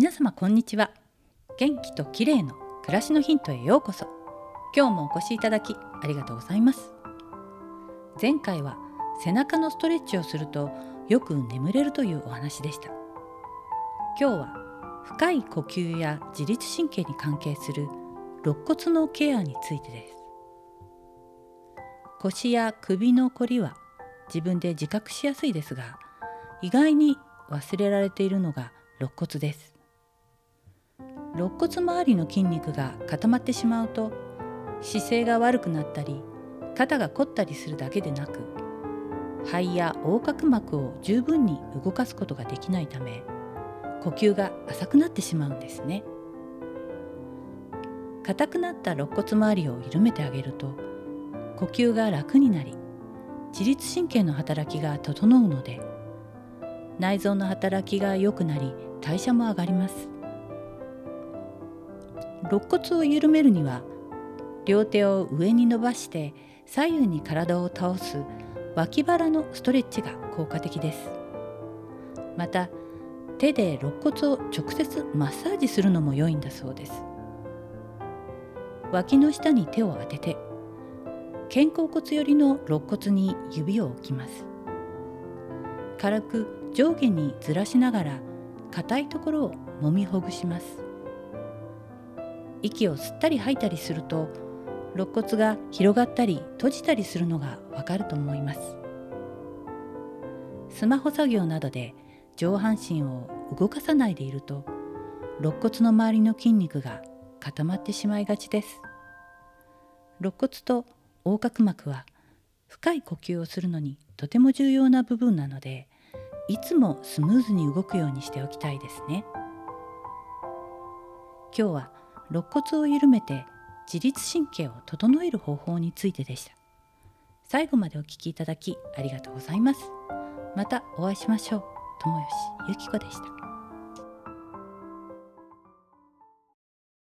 皆様こんにちは。元気と綺麗の暮らしのヒントへようこそ。今日もお越しいただきありがとうございます。前回は背中のストレッチをするとよく眠れるというお話でした。今日は深い呼吸や自律神経に関係する肋骨のケアについてです。腰や首のこりは自分で自覚しやすいですが、意外に忘れられているのが肋骨です。肋骨周りの筋肉が固まってしまうと、姿勢が悪くなったり肩が凝ったりするだけでなく、肺や横隔膜を十分に動かすことができないため、呼吸が浅くなってしまうんですね。硬くなった肋骨周りを緩めてあげると、呼吸が楽になり自律神経の働きが整うので、内臓の働きが良くなり代謝も上がります。肋骨を緩めるには、両手を上に伸ばして左右に体を倒す脇腹のストレッチが効果的です。また手で肋骨を直接マッサージするのも良いんだそうです。脇の下に手を当てて、肩甲骨寄りの肋骨に指を置きます。軽く上下にずらしながら硬いところを揉みほぐします。息を吸ったり吐いたりすると、肋骨が広がったり閉じたりするのがわかると思います。スマホ作業などで上半身を動かさないでいると、肋骨の周りの筋肉が固まってしまいがちです。肋骨と横隔膜は深い呼吸をするのにとても重要な部分なので、いつもスムーズに動くようにしておきたいですね。今日は肋骨を緩めて自律神経を整える方法についてでした。最後までお聞きいただきありがとうございます。またお会いしましょう。友吉ゆき子でした。